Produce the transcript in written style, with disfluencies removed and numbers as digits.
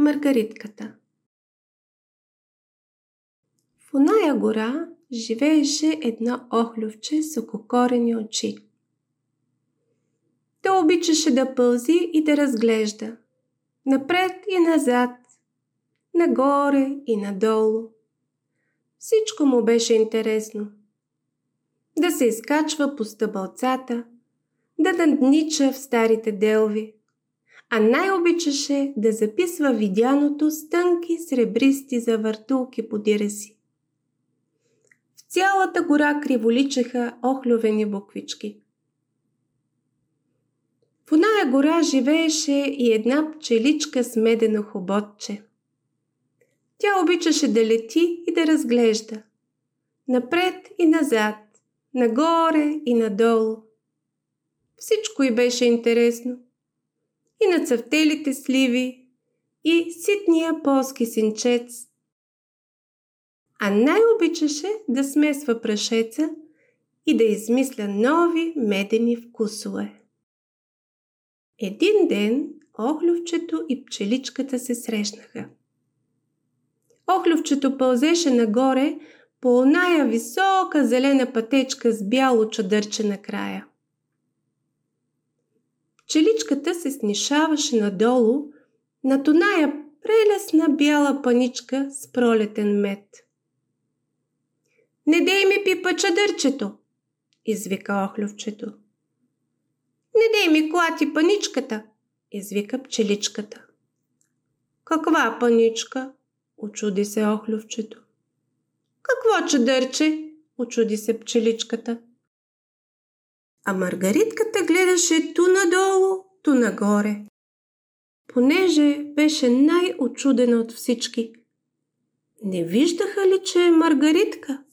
Маргаритката. В оная гора живееше едно охлювче с ококорени очи. То обичаше да пълзи и да разглежда. Напред и назад, нагоре и надолу. Всичко му беше интересно. Да се изкачва по стъбълцата, да наднича в старите делви, а най-обичаше да записва видяното с тънки сребристи завъртулки подире си. В цялата гора криволичеха охлювени буквички. В оная гора живееше и една пчеличка с медено хоботче. Тя обичаше да лети и да разглежда. Напред и назад, нагоре и надолу. Всичко й беше интересно. И на цъфтелите сливи, и ситния полски синчец. А най-обичаше да смесва прашеца и да измисля нови медени вкусове. Един ден охлювчето и пчеличката се срещнаха. Охлювчето пълзеше нагоре по оная висока зелена пътечка с бяло чадърче на края. Пчеличката се снишаваше надолу над оная прелесна бяла паничка с пролетен мед. «Не дей ми пипа чадърчето!» извика охлювчето. «Не дей ми клати паничката!» извика пчеличката. «Каква паничка?» очуди се охлювчето. «Какво чадърче?» очуди се пчеличката. А Маргаритката гледаше ту надолу, ту нагоре. Понеже беше най-очудена от всички. Не виждаха ли, че е Маргаритка?